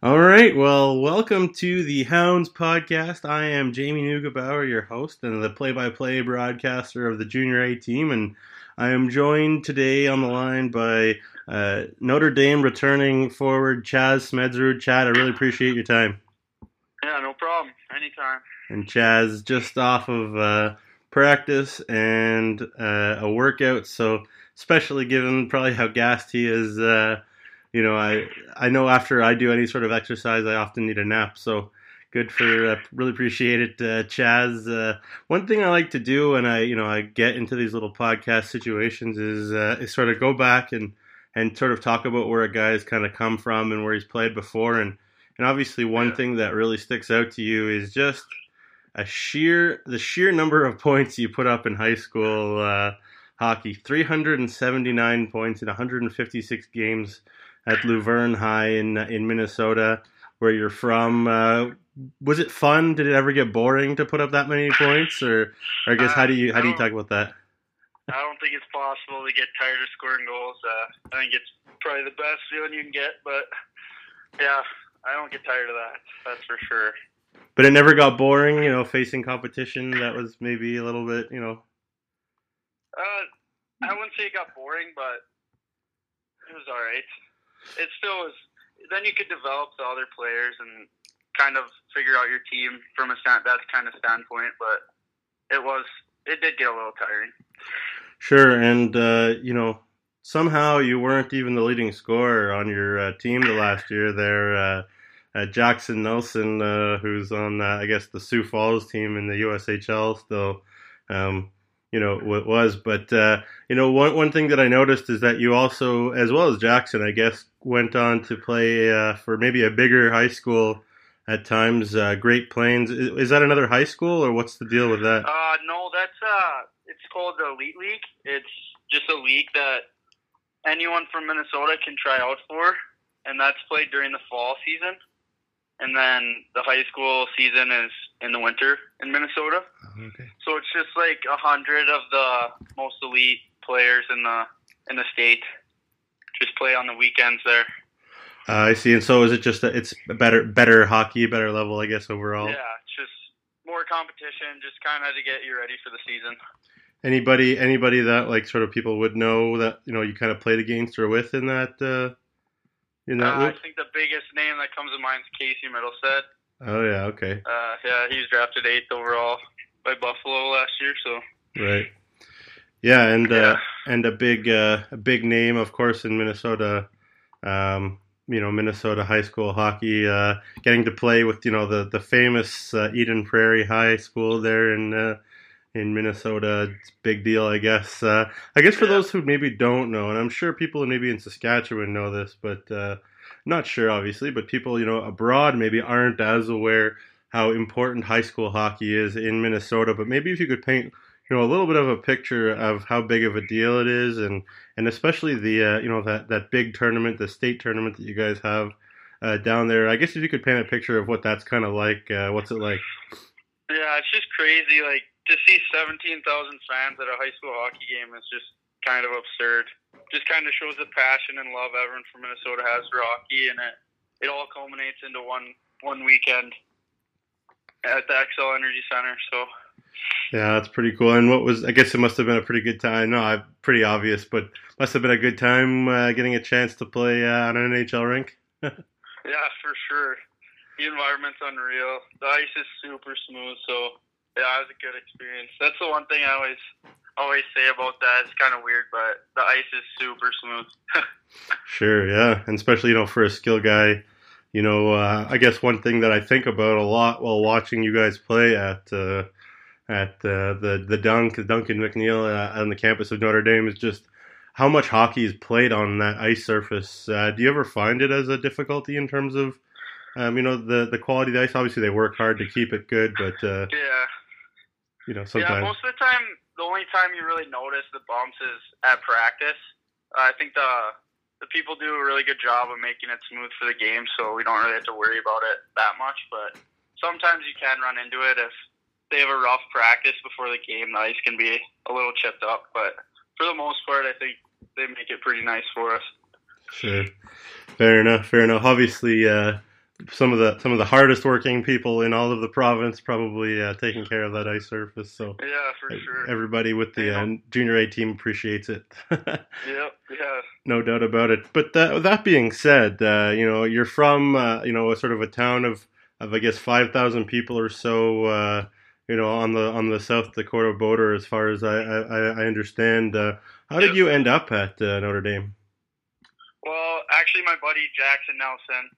All right, well, welcome to the Hounds podcast. I am Jamie Neugebauer, your host and the play-by-play broadcaster of the Junior A team, and I am joined today on the line by Notre Dame returning forward Chaz Smedsrud. Chad, I really appreciate your time. Yeah, no problem. Anytime. And Chaz just off of practice and a workout, so especially given probably how gassed he is, you know, I know after I do any sort of exercise, I often need a nap. So good for, really appreciate it, Chaz. One thing I like to do when I get into these little podcast situations is sort of go back and sort of talk about where a guy's kind of come from and where he's played before. And obviously one thing that really sticks out to you is just the sheer number of points you put up in high school hockey, 379 points in 156 games. At Luverne High in Minnesota, where you're from. Was it fun? Did it ever get boring to put up that many points? Or I guess how do you talk about that? I don't think it's possible to get tired of scoring goals. I think it's probably the best feeling you can get, but yeah, I don't get tired of that. That's for sure. But it never got boring, you know, facing competition that was maybe a little bit, you know. I wouldn't say it got boring, but it was all right. It still is. Then you could develop the other players and kind of figure out your team from that kind of standpoint. But it did get a little tiring. Sure, and you know, somehow you weren't even the leading scorer on your team the last year. There, Jackson Nelson, who's on I guess the Sioux Falls team in the USHL still. You know, what was. But, you know, one thing that I noticed is that you also, as well as Jackson, I guess, went on to play for maybe a bigger high school at times, Great Plains. Is that another high school, or what's the deal with that? No, that's, it's called the Elite League. It's just a league that anyone from Minnesota can try out for, and that's played during the fall season. And then the high school season is in the winter in Minnesota. Okay. So it's just like 100 of the most elite players in the state just play on the weekends there. I see. And so is it just it's better hockey, better level, I guess, overall? Yeah, it's just more competition, just kind of to get you ready for the season. Anybody that like sort of people would know that you know you kind of played against or with in that. I think the biggest name that comes to mind is Casey Middleset. Oh, yeah, okay. Yeah, he was drafted 8th overall by Buffalo last year, so. Right. Yeah, and yeah. And a big name, of course, in Minnesota, you know, Minnesota high school hockey, getting to play with, you know, the famous Eden Prairie High School there in Minnesota. It's a big deal, I guess. For those who maybe don't know, and I'm sure people maybe in Saskatchewan know this, but not sure, obviously, but people, you know, abroad maybe aren't as aware how important high school hockey is in Minnesota. But maybe if you could paint, you know, a little bit of a picture of how big of a deal it is, and especially the, you know, that big tournament, the state tournament that you guys have down there. I guess if you could paint a picture of what that's kind of like, what's it like? Yeah, it's just crazy, like, to see 17,000 fans at a high school hockey game is just kind of absurd. Just kind of shows the passion and love everyone from Minnesota has for hockey, and it all culminates into one weekend at the Xcel Energy Center. So, yeah, that's pretty cool. And I guess it must have been a pretty good time. No, pretty obvious, but must have been a good time getting a chance to play on an NHL rink. Yeah, for sure. The environment's unreal. The ice is super smooth, so. Yeah, it was a good experience. That's the one thing I always say about that. It's kind of weird, but the ice is super smooth. Sure, yeah. And especially, you know, for a skill guy, you know, I guess one thing that I think about a lot while watching you guys play at the Duncan McNeil on the campus of Notre Dame is just how much hockey is played on that ice surface. Do you ever find it as a difficulty in terms of, you know, the quality of the ice? Obviously, they work hard to keep it good, but... yeah. You know, yeah, most of the time, the only time you really notice the bumps is at practice. I think the people do a really good job of making it smooth for the game, so we don't really have to worry about it that much. But sometimes you can run into it. If they have a rough practice before the game, the ice can be a little chipped up. But for the most part, I think they make it pretty nice for us. Sure. Fair enough. Obviously, some of the hardest working people in all of the province, probably taking care of that ice surface. So yeah, for sure. Everybody with the junior A team appreciates it. Yeah. No doubt about it. But that being said, you're from a sort of a town of I guess 5,000 people or so. On the South Dakota border, as far as I understand. How did you end up at Notre Dame? Well, actually, my buddy Jackson Nelson,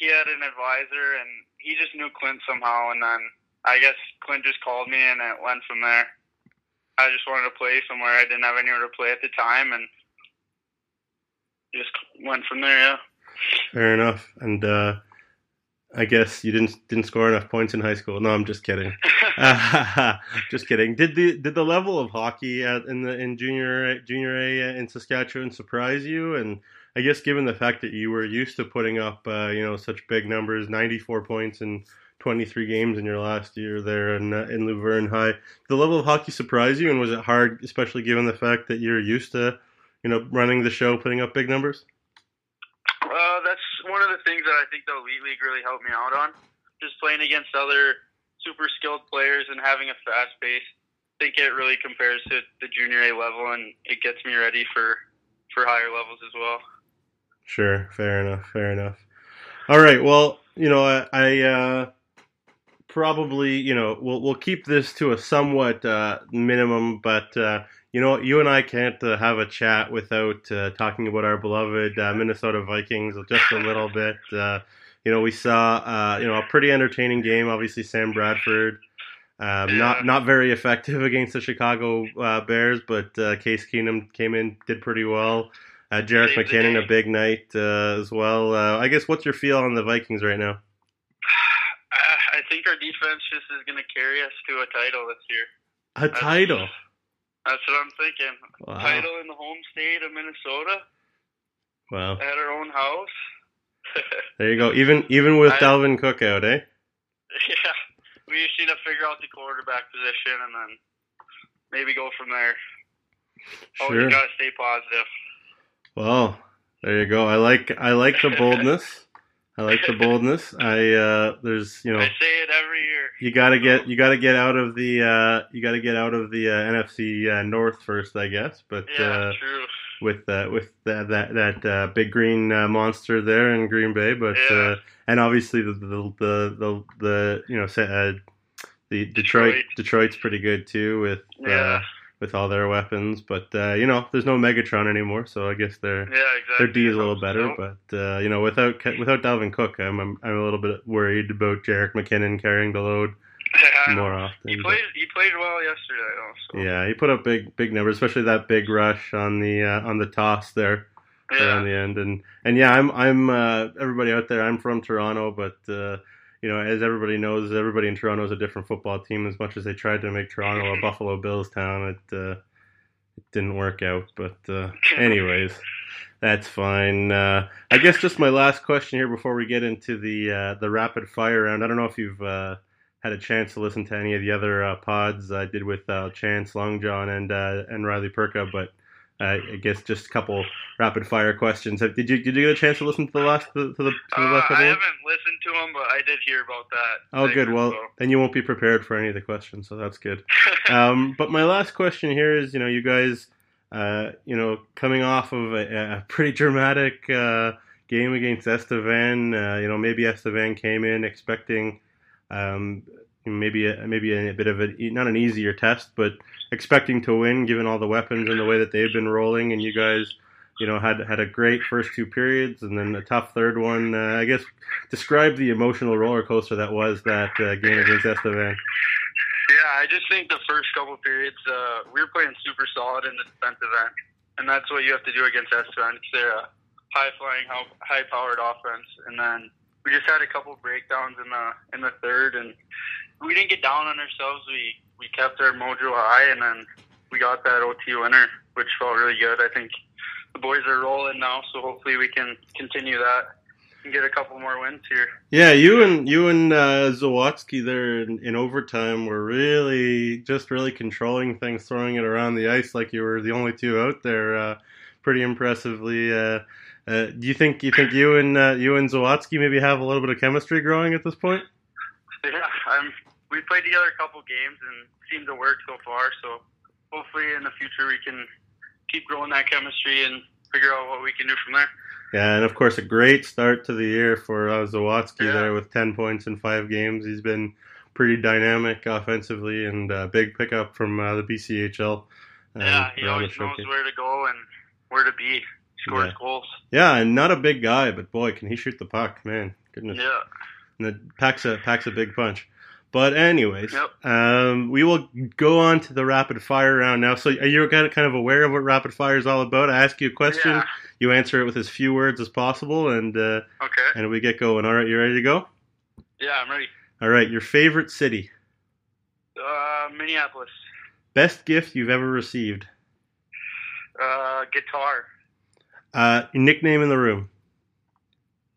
he had an advisor, and he just knew Clint somehow, and then I guess Clint just called me, and it went from there. I just wanted to play somewhere. I didn't have anywhere to play at the time, and just went from there, yeah. Fair enough, and... I guess you didn't score enough points in high school. No, I'm just kidding. Just kidding. Did the level of hockey in junior A in Saskatchewan surprise you? And I guess given the fact that you were used to putting up such big numbers, 94 points in 23 games in your last year there in Luverne High, the level of hockey surprise you? And was it hard, especially given the fact that you're used to running the show, putting up big numbers? That's one of the things that I think the Elite League really helped me out on, just playing against other super skilled players and having a fast pace. I think it really compares to the junior A level, and it gets me ready for higher levels as well. Sure, fair enough. All right, well, I probably, we'll keep this to a somewhat minimum, but... you and I can't have a chat without talking about our beloved Minnesota Vikings just a little bit. We saw a pretty entertaining game. Obviously, Sam Bradford not very effective against the Chicago Bears, but Case Keenum came in, did pretty well. Jerrick McKinnon, a big night as well. I guess, what's your feel on the Vikings right now? I think our defense just is going to carry us to a title this year. A title. That's what I'm thinking. Wow. Title in the home state of Minnesota. Wow. At our own house. There you go. Even with Dalvin Cook out, eh? Yeah. We just need to figure out the quarterback position and then maybe go from there. Sure. Oh, you gotta stay positive. Wow. There you go. I like the boldness. I say it every year. You gotta get out of the NFC North first, I guess. But true. With that big green monster there in Green Bay, but and obviously the Detroit's pretty good too with all their weapons, but there's no Megatron anymore, so I guess their D is a little better. But without Dalvin Cook, I'm a little bit worried about Jerrick McKinnon carrying the load more often. He played well yesterday, also. Yeah, he put up big numbers, especially that big rush on the toss there around the end. And I'm everybody out there. I'm from Toronto, but. As everybody knows, everybody in Toronto is a different football team. As much as they tried to make Toronto a Buffalo Bills town, it didn't work out. But anyways, that's fine. I guess just my last question here before we get into the rapid fire round. I don't know if you've had a chance to listen to any of the other pods I did with Chance Long John and Riley Perka, but I guess just a couple rapid fire questions. Did you get a chance to listen to the last last couple? I haven't listened to them, but I did hear about that. Oh, good. Well, then you won't be prepared for any of the questions, so that's good. But my last question here is, you guys, coming off of a pretty dramatic game against Estevan. Maybe Estevan came in expecting. Maybe a bit of not an easier test, but expecting to win given all the weapons and the way that they've been rolling. And you guys, had a great first two periods and then a tough third one. I guess describe the emotional roller coaster that was that game against Estevan. Yeah, I just think the first couple periods we were playing super solid in the defensive end, and that's what you have to do against Estevan because they're a high-flying, high-powered offense, and then. We just had a couple breakdowns in the third, and we didn't get down on ourselves. We kept our mojo high, and then we got that OT winner, which felt really good. I think the boys are rolling now, so hopefully we can continue that and get a couple more wins here. Yeah, you and Zawatsky there in overtime were really controlling things, throwing it around the ice like you were the only two out there. Pretty impressively Do you think you and Zawatsky maybe have a little bit of chemistry growing at this point? Yeah, we played together a couple games and seemed to work so far. So hopefully in the future we can keep growing that chemistry and figure out what we can do from there. Yeah, and of course a great start to the year for Zawatsky there with 10 points in 5 games. He's been pretty dynamic offensively and a big pickup from the BCHL. Yeah, he always knows where to go and where to be. Scores goals. Yeah, and not a big guy, but boy, can he shoot the puck, man. Goodness. Yeah. And it packs a big punch. But anyways, we will go on to the rapid fire round now. So are you kind of aware of what rapid fire is all about? I ask you a question, you answer it with as few words as possible, and we get going. All right, you ready to go? Yeah, I'm ready. All right, your favorite city? Minneapolis. Best gift you've ever received? Guitar. Nickname in the room?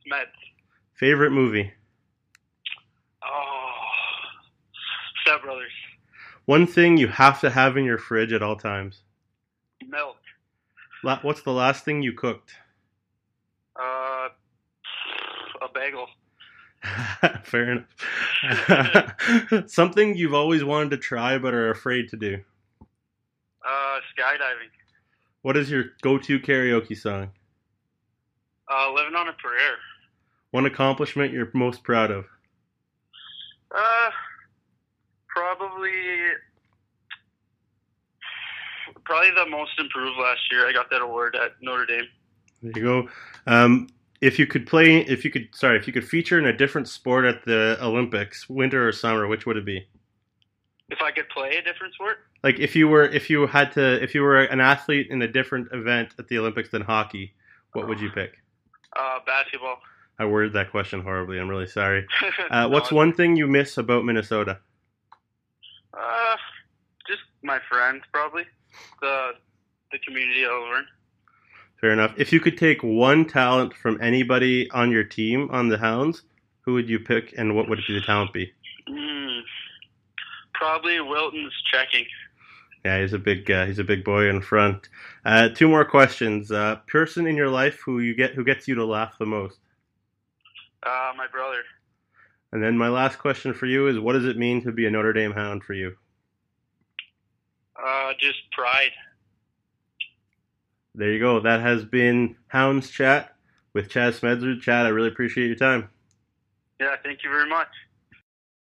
Smets. Favorite movie? Brothers. One thing you have to have in your fridge at all times? Milk. What's the last thing you cooked? A bagel. Fair enough. Something you've always wanted to try but are afraid to do? Skydiving. What is your go-to karaoke song? Living on a Prayer. One accomplishment you're most proud of? Probably the most improved last year. I got that award at Notre Dame. There you go. If you could feature in a different sport at the Olympics, winter or summer, which would it be? If I could play a different sport? Like if you were an athlete in a different event at the Olympics than hockey, what would you pick? Basketball. I worded that question horribly. I'm really sorry. What's one thing you miss about Minnesota? Just my friends, probably. The community at Luverne. Fair enough. If you could take one talent from anybody on your team, on the Hounds, who would you pick and what would the talent be? Probably Wilton's checking. Yeah, he's a big boy in front. Two more questions. Person in your life who gets you to laugh the most? My brother. And then my last question for you is, what does it mean to be a Notre Dame Hound for you? Just pride. There you go. That has been Hounds Chat with Chaz Smedsrud. Chad, I really appreciate your time. Yeah, thank you very much.